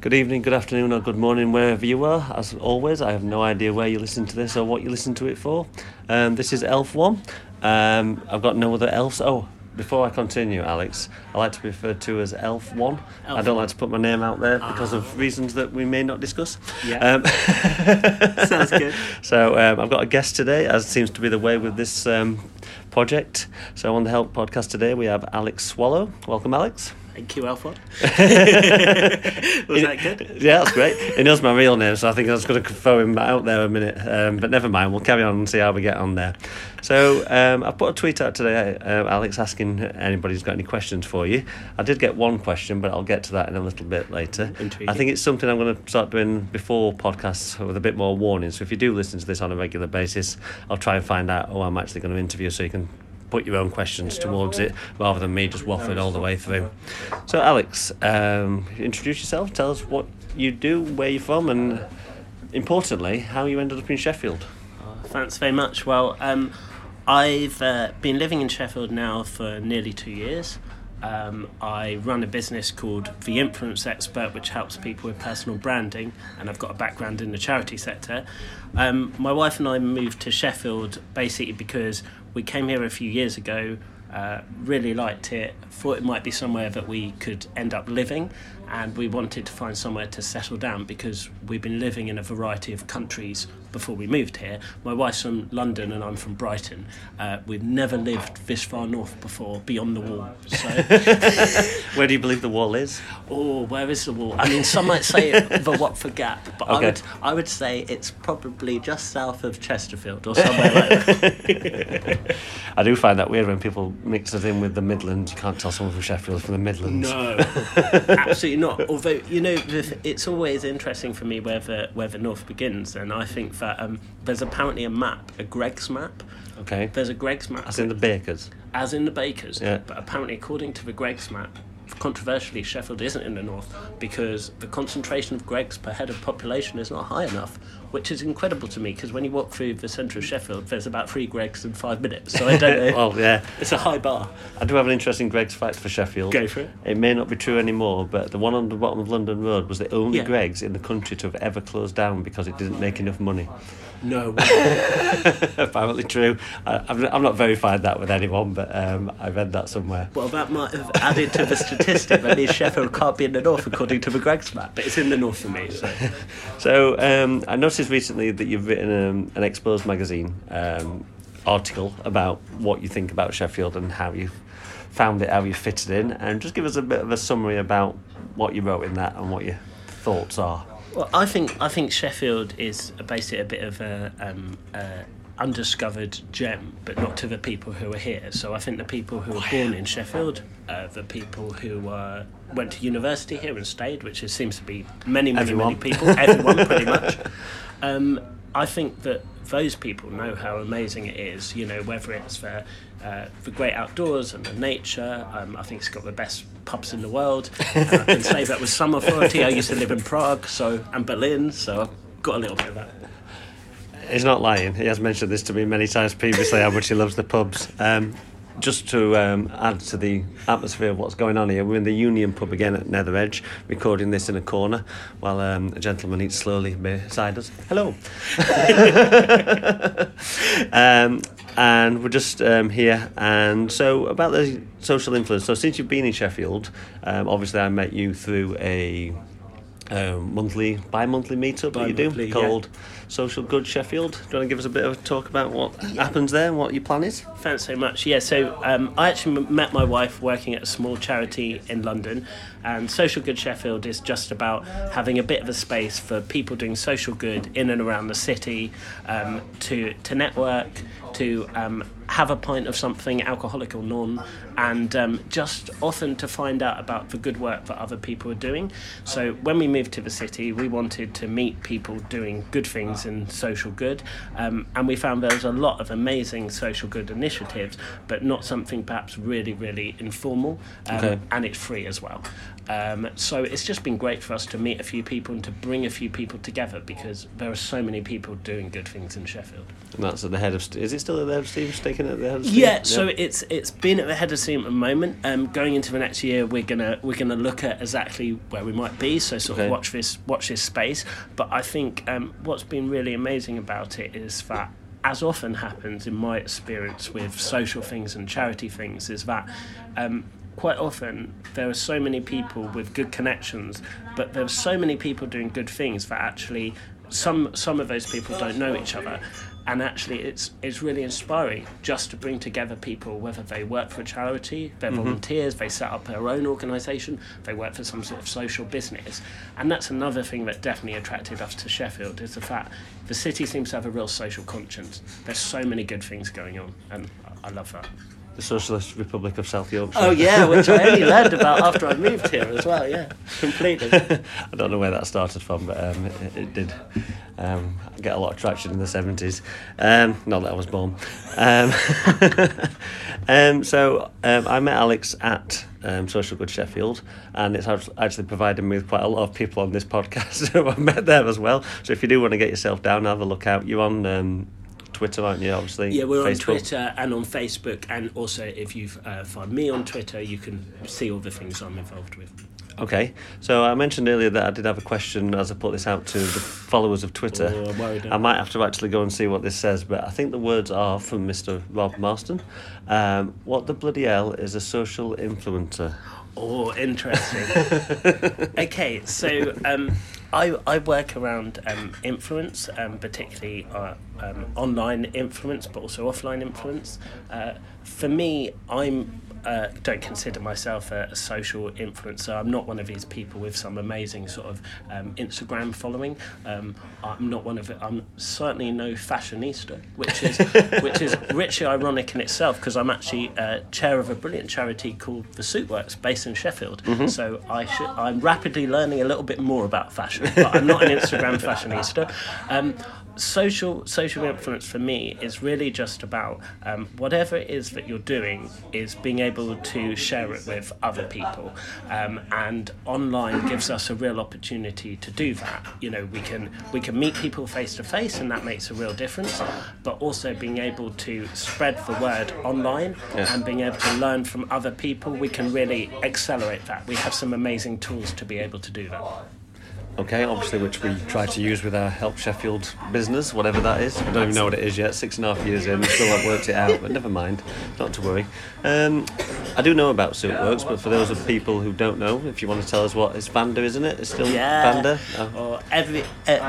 Good evening, good afternoon or good morning wherever you are. As always, I have no idea where you listen to this or what you listen to it for. This is Elf One. I've got no other elves. Oh, before I continue, Alex, I like to be referred to as Elf One. I don't like to put my name out there because of reasons that we may not discuss. Yeah. Sounds good. So I've got a guest today, as seems to be the way with this project. So on the Help podcast today, we have Alex Swallow. Welcome, Alex. Thank you, Alpha. Was that good? Yeah, that's great. He knows my real name, so I think I was going to throw him out there a minute. But never mind, we'll carry on and see how we get on there. So I put a tweet out today, Alex, asking anybody who's got any questions for you. I did get one question, but I'll get to that in a little bit later. Intriguing. I think it's something I'm going to start doing before podcasts with a bit more warning. So if you do listen to this on a regular basis, I'll try and find out who I'm actually going to interview so you can put your own questions towards it rather than me just waffling all the way through. So Alex, introduce yourself, tell us what you do, where you're from, and importantly, how you ended up in Sheffield. Thanks very much. Well, I've been living in Sheffield now for nearly 2 years. I run a business called The Influence Expert, which helps people with personal branding, and I've got a background in the charity sector. My wife and I moved to Sheffield basically because we came here a few years ago, really liked it, thought it might be somewhere that we could end up living, and we wanted to find somewhere to settle down because we've been living in a variety of countries before we moved here. My wife's from London and I'm from Brighton. We've never lived this far north before, beyond the wall. So, where do you believe the wall is? Oh, where is the wall? I mean, some might say the Watford Gap, but okay. I would say it's probably just south of Chesterfield or somewhere like that. I do find that weird when people mix it in with the Midlands. You can't tell someone from Sheffield from the Midlands. No, absolutely not. Although, you know, it's always interesting for me where the north begins, and I think that there's apparently a map, a Greg's map. Okay. There's a Greg's map. As in the Bakers. As in the Bakers. Yeah. But apparently, according to the Greg's map, controversially, Sheffield isn't in the north because the concentration of Greggs per head of population is not high enough, which is incredible to me because when you walk through the centre of Sheffield, there's about 3 Greggs in 5 minutes. So I don't know. Well, yeah. It's a high bar. I do have an interesting Greggs fact for Sheffield. Go for it. It may not be true anymore, but the one on the bottom of London Road was the only Greggs in the country to have ever closed down because it didn't make enough money. No way. Apparently true. I've not verified that with anyone, but I read that somewhere. Well, that might have added to the statistic that means Sheffield can't be in the north according to the Greggs map, but it's in the north for me. So I noticed recently that you've written an Exposed magazine article about what you think about Sheffield and how you found it, how you fitted in, and just give us a bit of a summary about what you wrote in that and what your thoughts are. Well, I think Sheffield is basically a bit of a undiscovered gem, but not to the people who are here. So I think the people who were born in Sheffield, the people who went to university here and stayed, which it seems to be many people, everyone pretty much. I think that those people know how amazing it is, you know, whether it's the great outdoors and the nature. I think it's got the best pubs in the world. I can say that with some authority. I used to live in Prague and Berlin, so I've got a little bit of that. He's not lying. He has mentioned this to me many times previously, how much he loves the pubs. Just to add to the atmosphere of what's going on here, we're in the Union pub again at Nether Edge, recording this in a corner while a gentleman eats slowly beside us. Hello. And we're just here. And so about the social influence. So since you've been in Sheffield, obviously I met you through a bi-monthly meetup that you do called Social Good Sheffield. Do you want to give us a bit of a talk about what happens there and what your plan is? Thanks so much. Yeah, so I actually met my wife working at a small charity in London, and Social Good Sheffield is just about having a bit of a space for people doing social good in and around the city, to network, to have a pint of something, alcoholic or non, and just often to find out about the good work that other people are doing. So when we moved to the city, we wanted to meet people doing good things and social good, and we found there was a lot of amazing social good initiatives, but not something perhaps really, really informal, and it's free as well. So it's just been great for us to meet a few people and to bring a few people together, because there are so many people doing good things in Sheffield. And that's at the head of... Is it still at the head of Steam? Sticking at the head of Steam? Yeah, so it's been at the head of Steam at the moment. Going into the next year, we're gonna look at exactly where we might be. So sort of watch this space. But I think what's been really amazing about it is that, as often happens in my experience with social things and charity things, is that quite often there are so many people with good connections, but there are so many people doing good things that actually some of those people don't know each other. And actually it's really inspiring just to bring together people, whether they work for a charity, they're volunteers, they set up their own organisation, they work for some sort of social business. And that's another thing that definitely attracted us to Sheffield, is the fact the city seems to have a real social conscience. There's so many good things going on, and I love that. The Socialist Republic of South Yorkshire. Oh yeah, which I only learned about after I moved here as well, yeah, completely. I don't know where that started from, but it did get a lot of traction in the 70s. Not that I was born. So I met Alex at Social Good Sheffield, and it's actually provided me with quite a lot of people on this podcast who I've met there as well. So if you do want to get yourself down, have a look out. You're on... Twitter, aren't you, obviously? Yeah, we're on Twitter and on Facebook, and also if you find me on Twitter, you can see all the things I'm involved with. Okay, so I mentioned earlier that I did have a question as I put this out to the followers of Twitter. Oh, I'm worried, I might have to actually go and see what this says, but I think the words are from Mr. Rob Marston. What the bloody hell is a social influencer? Oh, interesting. Okay, so I work around influence, particularly online influence, but also offline influence. For me, I don't consider myself a social influencer. I'm not one of these people with some amazing sort of Instagram following. I'm not one of it. I'm certainly no fashionista, which is richly ironic in itself, because I'm actually chair of a brilliant charity called The Suit Works, based in Sheffield. Mm-hmm. So I'm rapidly learning a little bit more about fashion, but I'm not an Instagram fashionista. Social influence for me is really just about whatever it is that you're doing is being able to share it with other people, and online gives us a real opportunity to do that. You know, we can meet people face to face, and that makes a real difference. But also being able to spread the word online, and being able to learn from other people, we can really accelerate that. We have some amazing tools to be able to do that. Okay, obviously, which we try to use with our Help Sheffield business, whatever that is. I don't even know what it is yet. 6.5 years in, still haven't worked it out, but never mind. Not to worry. I do know about Suit Works, but for those of people who don't know, if you want to tell us what, it's Vanda, isn't it? It's still Vanda? Oh. Or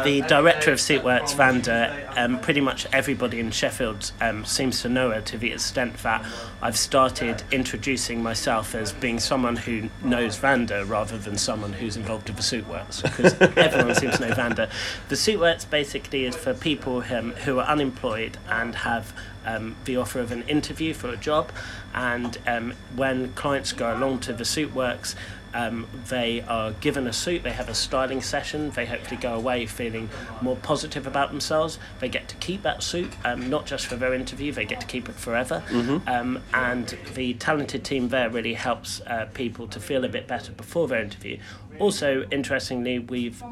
the director of Suit Works, Vanda, pretty much everybody in Sheffield seems to know her, to the extent that I've started introducing myself as being someone who knows Vanda rather than someone who's involved with the Suit Works, because everyone seems to know Vanda. The Suit Works basically is for people who are unemployed and have the offer of an interview for a job, and when clients go along to the Suit Works, they are given a suit, they have a styling session, they hopefully go away feeling more positive about themselves. They get to keep that suit, not just for their interview, they get to keep it forever. Mm-hmm. And the talented team there really helps people to feel a bit better before their interview. Also, interestingly,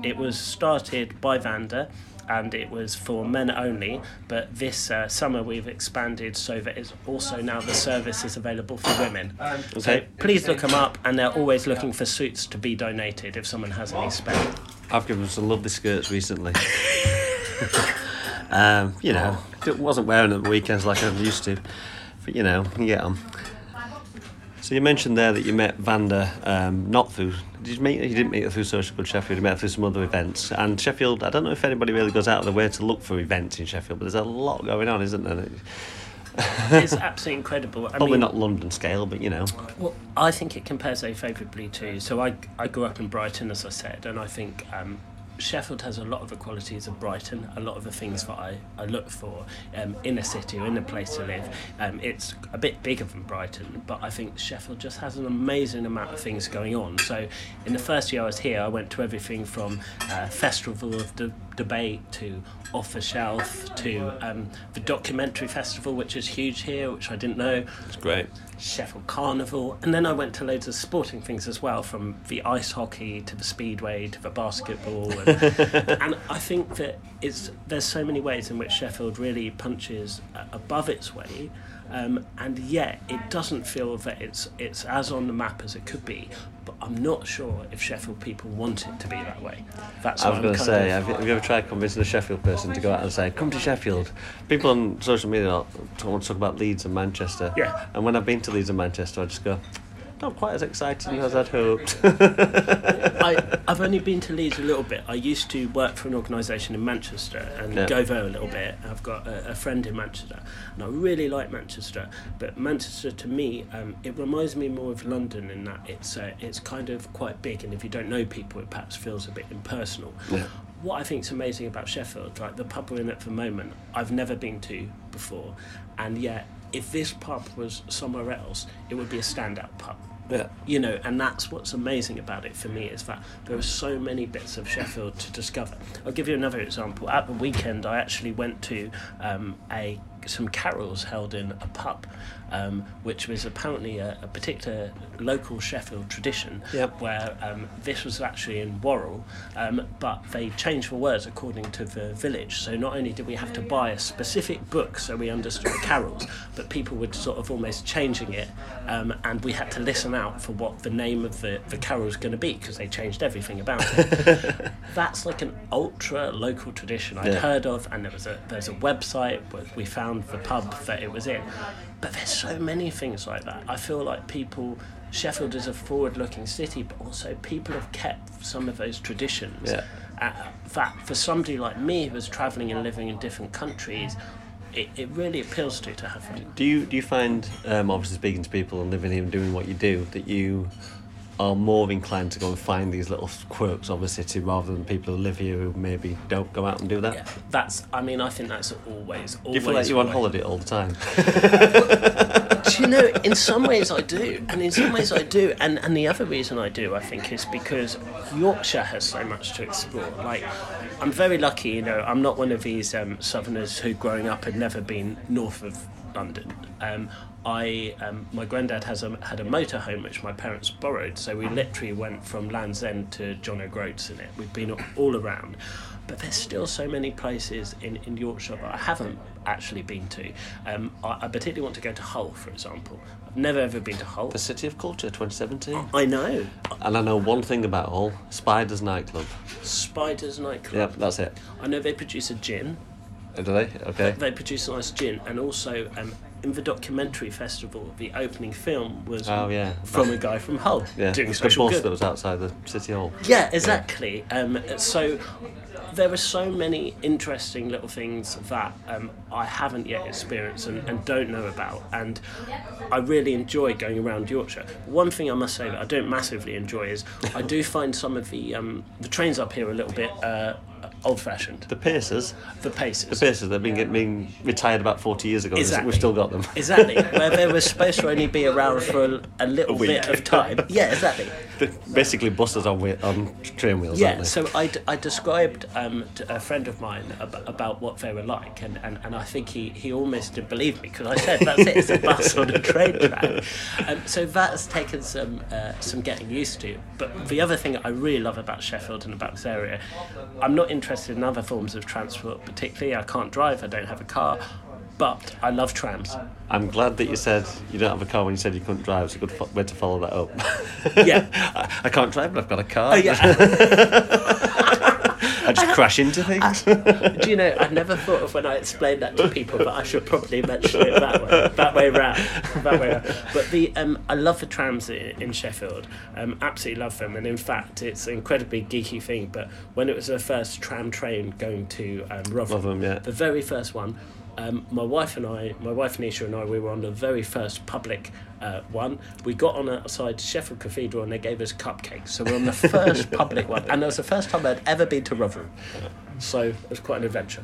it was started by Vanda, and it was for men only, but this summer we've expanded so that it's also now the service is available for women. Okay. So please look them up, and they're always looking for suits to be donated if someone has any spare. I've given some lovely skirts recently. You know, wasn't wearing them at weekends like I'm used to, but you know, you can get them. So you mentioned there that you met Vanda, not through... You didn't meet her through Social Good Sheffield, you met her through some other events. And Sheffield, I don't know if anybody really goes out of their way to look for events in Sheffield, but there's a lot going on, isn't there? It's absolutely incredible. Probably not London scale, but you know. Well, I think it compares very favourably to... So I grew up in Brighton, as I said, and I think... Sheffield has a lot of the qualities of Brighton, a lot of the things that I look for in a city or in a place to live. It's a bit bigger than Brighton, but I think Sheffield just has an amazing amount of things going on. So in the first year I was here, I went to everything from Festival of the debate to off a shelf to the documentary festival, which is huge here, which I didn't know. It's great. Sheffield Carnival, and then I went to loads of sporting things as well, from the ice hockey to the speedway to the basketball, and, and I think that there's so many ways in which Sheffield really punches above its weight, and yet it doesn't feel that it's as on the map as it could be. But I'm not sure if Sheffield people want it to be that way. That's what I was going to say. Have you ever tried convincing a Sheffield person to go out and say, "Come to Sheffield"? People on social media want to talk about Leeds and Manchester. Yeah. And when I've been to Leeds and Manchester, I just go, not quite as exciting as I'd hoped. I've only been to Leeds a little bit. I used to work for an organisation in Manchester and go there a little bit. I've got a friend in Manchester, and I really like Manchester. But Manchester, to me, it reminds me more of London in that it's kind of quite big, and if you don't know people, it perhaps feels a bit impersonal. Yeah. What I think is amazing about Sheffield, like the pub we're in at the moment, I've never been to before, and yet if this pub was somewhere else, it would be a standout pub. Yeah. You know, and that's what's amazing about it for me, is that there are so many bits of Sheffield to discover. I'll give you another example. At the weekend, I actually went to some carols held in a pub, which was apparently a particular local Sheffield tradition, yep, where this was actually in Worrell, but they changed the words according to the village. So not only did we have to buy a specific book so we understood carols, but people were sort of almost changing it, and we had to listen out for what the name of the carol was going to be, because they changed everything about it. That's like an ultra local tradition I'd heard of, and there's a website where we found the pub that it was in. But there's so many things like that. I feel like Sheffield is a forward-looking city, but also people have kept some of those traditions. Yeah. That for somebody like me who's travelling and living in different countries, it really appeals to have them. Do you find, obviously speaking to people and living here and doing what you do, that you are more inclined to go and find these little quirks of the city rather than people who live here who maybe don't go out and do that? Yeah, I think that's always. Do you feel like you're on holiday all the time? Do you know, in some ways I do, and in some ways I do. And the other reason I do, I think, is because Yorkshire has so much to explore. Like, I'm very lucky, you know, I'm not one of these southerners who growing up had never been north of London. My granddad had a motorhome which my parents borrowed, so we literally went from Land's End to John O'Groats in it. We've been all around, but there's still so many places in Yorkshire that I haven't actually been to. I particularly want to go to Hull, for example. I've never ever been to Hull. The City of Culture 2017. I know. And I know one thing about Hull: Spiders Nightclub. Spiders Nightclub. Yep, that's it. I know they produce a gin. Do they? Okay. They produce a nice gin, and also in the documentary festival, the opening film was from a guy from Hull doing Social Good. That was outside the City Hall. Yeah, exactly. Yeah. So there are so many interesting little things that I haven't yet experienced and don't know about, and I really enjoy going around Yorkshire. One thing I must say that I don't massively enjoy is I do find some of the trains up here a little bit old-fashioned. The Pacers. They've been retired about 40 years ago. Exactly. We've still got them. Exactly. Where they were supposed to only be around for a little bit of time. Yeah, exactly. They're basically buses on train wheels, aren't they? So I described to a friend of mine about what they were like, and I think he almost didn't believe me, because I said, that's it, it's a bus on a train track. So that's taken some getting used to. But the other thing I really love about Sheffield and about this area, I'm not interested in other forms of transport particularly. I can't drive, I don't have a car, but I love trams. I'm glad that you said you don't have a car when you said you couldn't drive. It's a good way to follow that up. Yeah. I can't drive, but I've got a car. Oh, yeah. I just crash into things. Do you know, I never thought of when I explained that to people, but I should probably mention it that way round. But I love the trams in Sheffield. Absolutely love them. And in fact, it's an incredibly geeky thing, but when it was the first tram train going to Rotherham, the very first one, my wife Nisha and I, we were on the very first public one. We got on outside Sheffield Cathedral and they gave us cupcakes. So we're on the first public one. And that was the first time I'd ever been to Rotherham. So it was quite an adventure.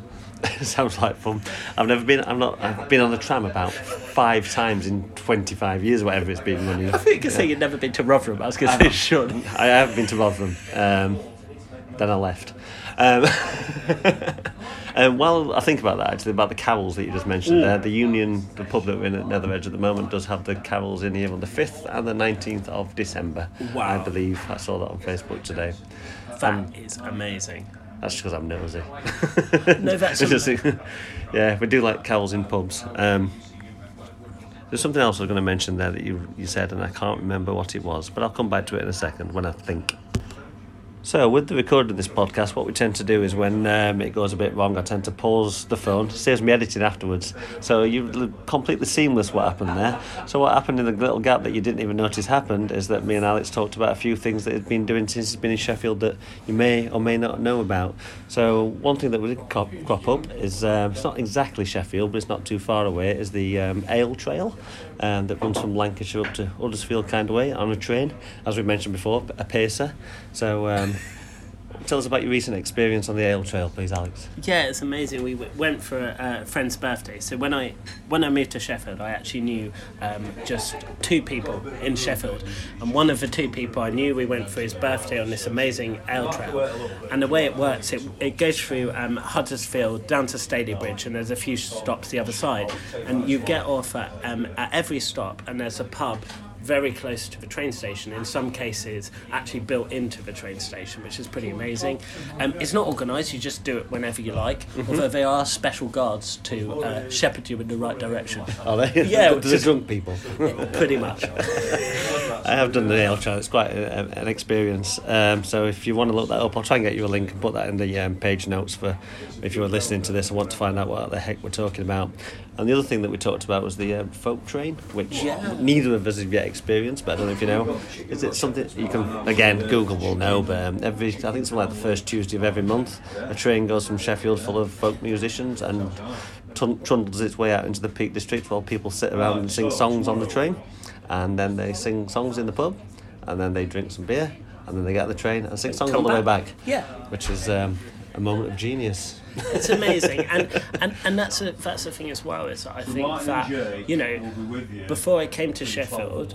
Sounds like fun. I've been on the tram about 5 times in 25 years, whatever it's been running. I think you could say you'd never been to Rotherham. I was going to say, sure. I have been to Rotherham. Then I left. And while I think about that, actually, about the carols that you just mentioned there, the Union, the pub that we're in at Netheredge at the moment, does have the carols in here on the 5th and the 19th of December. Wow. I believe. I saw that on Facebook today. That is amazing. That's just because I'm nosy. No, that's yeah, we do like carols in pubs. There's something else I was going to mention there that you said, and I can't remember what it was, but I'll come back to it in a second when I think. So with the recording of this podcast, what we tend to do is when it goes a bit wrong, I tend to pause the phone. It saves me editing afterwards. So you're completely seamless what happened there. So what happened in the little gap that you didn't even notice happened is that me and Alex talked about a few things that he's been doing since he's been in Sheffield that you may or may not know about. So one thing that would crop up is, it's not exactly Sheffield, but it's not too far away, is the Ale Trail that runs from Lancashire up to Huddersfield kind of way on a train, as we mentioned before, a Pacer. So tell us about your recent experience on the Ale Trail, please, Alex. Yeah, it's amazing. We went for a friend's birthday. So when I moved to Sheffield, I actually knew just two people in Sheffield. And one of the two people I knew, we went for his birthday on this amazing Ale Trail. And the way it works, it goes through Huddersfield down to Stalybridge, and there's a few stops the other side. And you get off at every stop, and there's a pub very close to the train station, in some cases actually built into the train station, which is pretty amazing. It's not organised, you just do it whenever you like, although there are special guards to shepherd you in the right direction. Are they? Yeah. The drunk people. Pretty much. I have done the Ale Trail, it's quite an experience. So if you want to look that up, I'll try and get you a link and put that in the page notes for if you were listening to this and want to find out what the heck we're talking about. And the other thing that we talked about was the folk train, which neither of us have yet experienced, but I don't know if you know. Is it something you can, again, Google will know, but I think it's like the first Tuesday of every month, a train goes from Sheffield full of folk musicians and trundles its way out into the Peak District while people sit around and sing songs on the train, and then they sing songs in the pub, and then they drink some beer, and then they get on the train and sing songs all the way back. Yeah, which is a moment of genius. It's amazing, and that's the thing as well, is I think that, you know, before I came to Sheffield,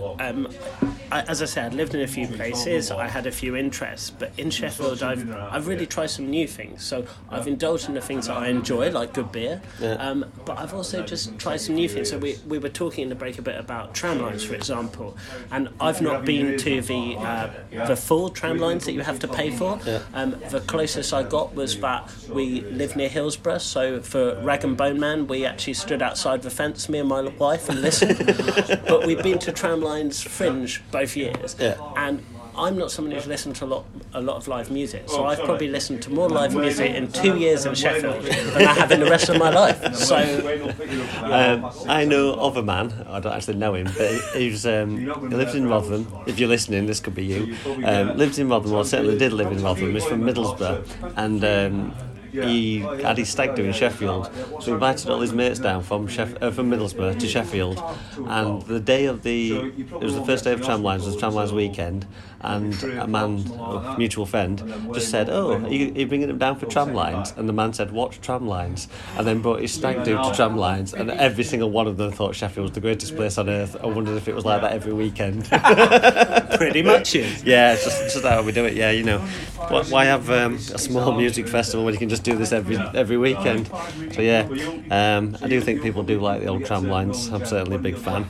as I said, I lived in a few places, I had a few interests, but in Sheffield I've really tried some new things. So I've indulged in the things that I enjoy, like good beer, but I've also just tried some new things. So we were talking in the break a bit about tramlines, for example, and I've not been to the full tramlines that you have to pay for. The closest I got was that we lived near Hillsborough, so for Rag and Bone Man we actually stood outside the fence, me and my wife, and listened. But we've been to Tramlines Fringe both years, and I'm not someone who's listened to a lot of live music, so I've probably listened to more live music in 2 years in Sheffield than I have in the rest of my life. So I know of a man, I don't actually know him, but he lives in Rotherham. If you're listening, this could be you. Lives in Rotherham, or certainly did live in Rotherham. He's from Middlesbrough, and he had his stag do in Sheffield, so he invited all his mates down from Middlesbrough to Sheffield, and it was the first day of Tramlines, it was Tramlines weekend, and a mutual friend just said, oh, are you bringing him down for Tramlines? And the man said, watch Tramlines, and then brought his stag do to Tramlines, and every single one of them thought Sheffield was the greatest place on earth. I wondered if it was like that every weekend. Pretty much is. Yeah, it's just how we do it, yeah, you know. Why have a small music festival when you can just do this every weekend? So yeah, I do think people do like the old tram lines. I'm certainly a big fan.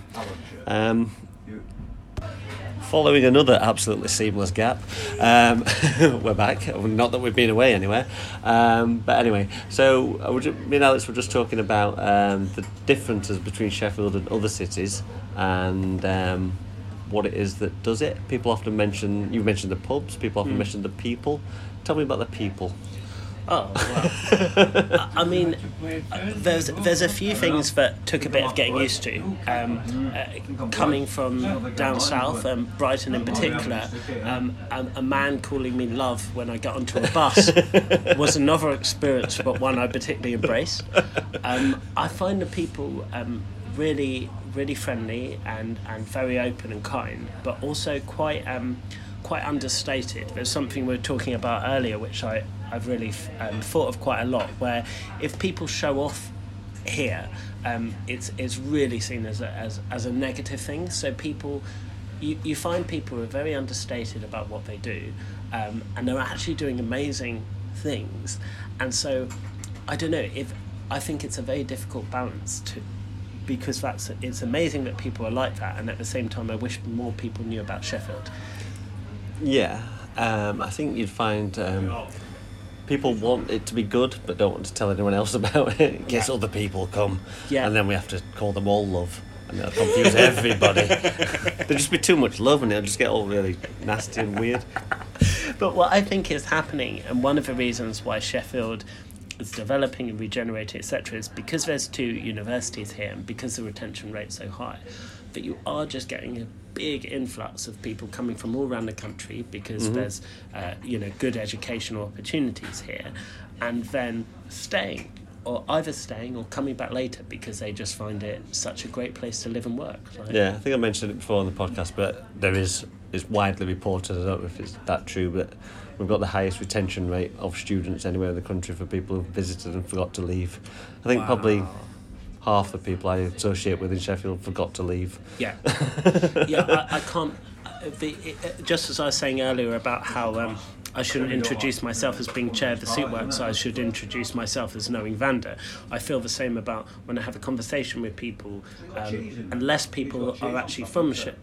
Following another absolutely seamless gap, we're back. Not that we've been away anywhere, but anyway. So me and Alex were just talking about the differences between Sheffield and other cities, and what it is that does it. People often mention, you mentioned the pubs. People often mention the people. Tell me about the people. Oh, well, I mean, there's a few things that took a bit of getting used to. Coming from down south, Brighton in particular, a man calling me love when I got onto a bus was another experience, but one I particularly embraced. I find the people really, really friendly and very open and kind, but also quite understated. There's something we were talking about earlier, which I've really thought of quite a lot, where if people show off here, it's really seen as a negative thing. So people you find people who are very understated about what they do, and they're actually doing amazing things. And so, I don't know, if I think it's a very difficult balance to, because it's amazing that people are like that, and at the same time I wish more people knew about Sheffield. Yeah, I think you'd find people want it to be good but don't want to tell anyone else about it in case other people come, and then we have to call them all love, and that'll confuse everybody. There'll just be too much love and it'll just get all really nasty and weird. But what I think is happening, and one of the reasons why Sheffield is developing and regenerating, etc., is because there's two universities here and because the retention rate's so high, that you are just getting a big influx of people coming from all around the country, because there's good educational opportunities here, and then staying, or either staying or coming back later because they just find it such a great place to live and work. Right? Yeah, I think I mentioned it before on the podcast, but it's widely reported, I don't know if it's that true, but we've got the highest retention rate of students anywhere in the country for people who've visited and forgot to leave. I think probably half the people I associate with in Sheffield forgot to leave. Yeah. I can't... just as I was saying earlier about how... I shouldn't introduce myself as being chair of the Suit Works, so I should introduce myself as knowing Vanda. I feel the same about when I have a conversation with people. Unless people are actually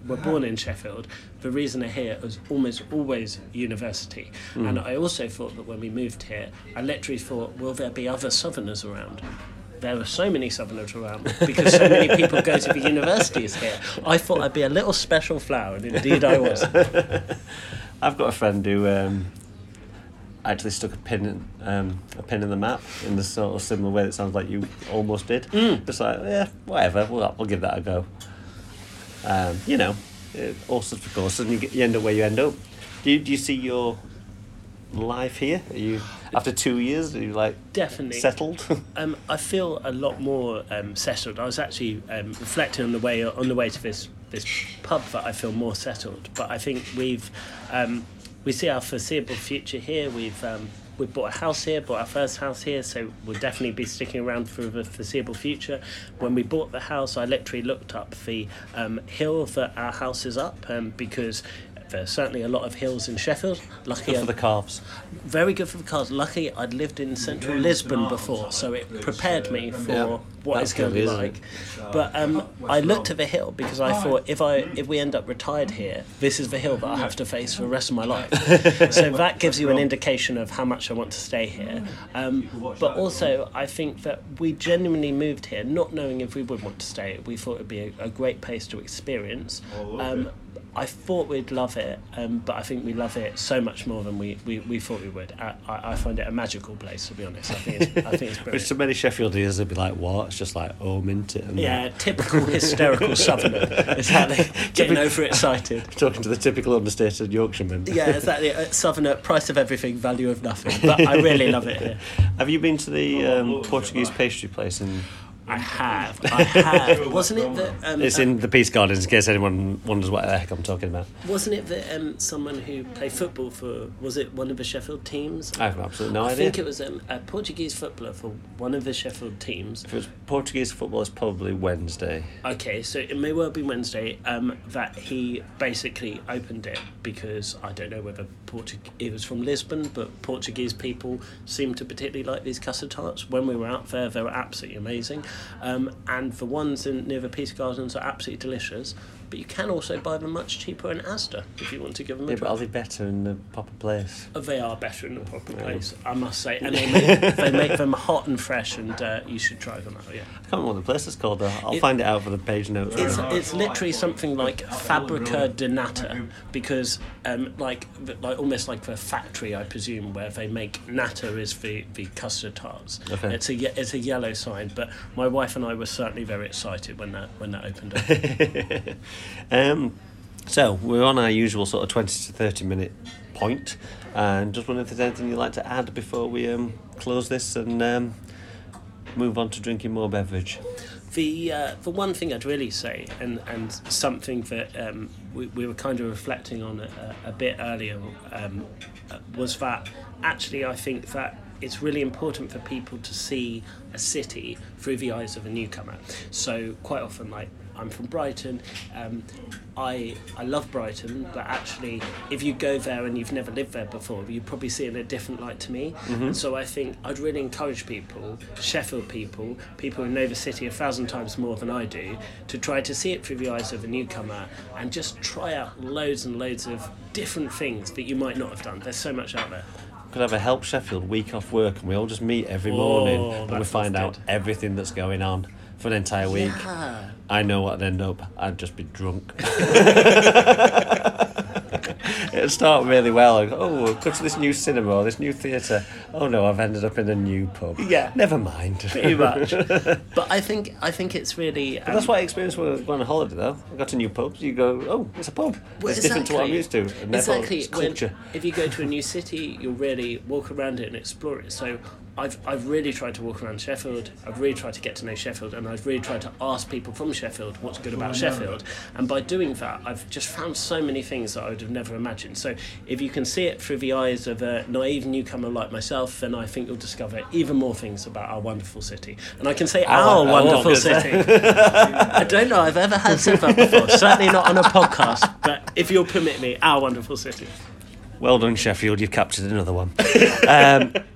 were born in Sheffield, the reason they're here is almost always university. And I also thought that when we moved here, I literally thought, will there be other Southerners around? There are so many Southerners around because so many people go to the universities here. I thought I'd be a little special flower, and indeed I was. I've got a friend who actually stuck a pin in the map in the sort of similar way that sounds like you almost did. Just like, yeah, whatever, we'll give that a go. All sorts of courses, and you end up where you end up. Do you see your life here? Are you, after 2 years, are you like definitely settled? I feel a lot more settled. I was actually reflecting on the way to this pub that I feel more settled. But I think we see our foreseeable future here. We've bought a house here, bought our first house here, so we'll definitely be sticking around for the foreseeable future. When we bought the house, I literally looked up the hill that our house is up, because there's certainly a lot of hills in Sheffield. Good for the calves. Very good for the calves. Lucky I'd lived in central Lisbon before, so it prepared me for what it's going to be like. But I looked at the hill because I thought, if we end up retired here, this is the hill that I have to face for the rest of my life. So that gives you an indication of how much I want to stay here. But also, I think that we genuinely moved here not knowing if we would want to stay. We thought it would be a great place to experience. I thought we'd love it, but I think we love it so much more than we thought we would. I find it a magical place, to be honest. I think it's brilliant. Which to many Sheffieldians, they'd be like, what? It's just like, oh, mint it. And yeah, typical hysterical Southerner. Exactly. Getting overexcited. Talking to the typical understated Yorkshireman. Yeah, exactly. Southerner, price of everything, value of nothing. But I really love it here. Have you been to the Portuguese pastry place in... I have. Wasn't it that... it's in the Peace Gardens, in case anyone wonders what the heck I'm talking about. Wasn't it that someone who played football for... Was it one of the Sheffield teams? I have absolutely no idea. I think it was a Portuguese footballer for one of the Sheffield teams. If it was Portuguese football, it's probably Wednesday. Okay, so it may well be Wednesday that he basically opened it, because I don't know whether it was from Lisbon, but Portuguese people seem to particularly like these custard tarts. When we were out there, they were absolutely amazing. And the ones near the Peace Gardens are absolutely delicious, but you can also buy them much cheaper in Asda if you want to give them a try. But are they better in the proper place? They are better in the proper place, I must say, and they make them hot and fresh, and you should try them out. Yeah, I can't remember what the place is called though. I'll find it out for the page notes. It's literally something like Fabrica de Nata, because like almost like a factory, I presume, where they make nata is the custard tarts. Okay. It's a yellow sign, but my wife and I were certainly very excited when that opened up. So we're on our usual sort of 20 to 30 minute point, and just wondering if there's anything you'd like to add before we close this and move on to drinking more beverage. The one thing I'd really say, and something that we were kind of reflecting on a bit earlier, was that actually I think that it's really important for people to see a city through the eyes of a newcomer. So quite often, like I'm from Brighton. I love Brighton, but actually, if you go there and you've never lived there before, you probably see it in a different light to me. Mm-hmm. And so I think I'd really encourage people, Sheffield people, people who know the city 1,000 times more than I do, to try to see it through the eyes of a newcomer and just try out loads and loads of different things that you might not have done. There's so much out there. Could have a Help Sheffield week off work, and we all just meet every morning and we find out everything that's going on for an entire week. Yeah. I know what I'd end up. I'd just be drunk. It'd start really well. Like, oh, we'll go to this new cinema or this new theatre. Oh no, I've ended up in a new pub. Yeah, never mind. Pretty much. But I think it's really. But that's what I experienced when I was going on holiday. Though I got to new pubs. You go, oh, it's a pub. Well, it's different to what I'm used to. And exactly. It's culture. If you go to a new city, you'll really walk around it and explore it. So. I've really tried to walk around Sheffield, I've really tried to get to know Sheffield, and I've really tried to ask people from Sheffield what's good about Sheffield. And by doing that, I've just found so many things that I would have never imagined. So if you can see it through the eyes of a naive newcomer like myself, then I think you'll discover even more things about our wonderful city. And I can say our wonderful city. I don't know I've ever had said that before, certainly not on a podcast, but if you'll permit me, our wonderful city. Well done, Sheffield. You've captured another one.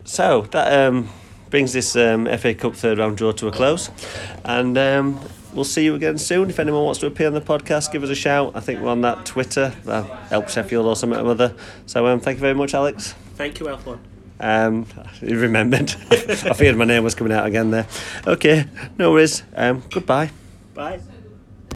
So that brings this FA Cup third round draw to a close. And we'll see you again soon. If anyone wants to appear on the podcast, give us a shout. I think we're on that Twitter, that Help Sheffield or something or other. So thank you very much, Alex. Thank you, Alfon. You remembered. I feared my name was coming out again there. Okay, no worries. Goodbye. Bye.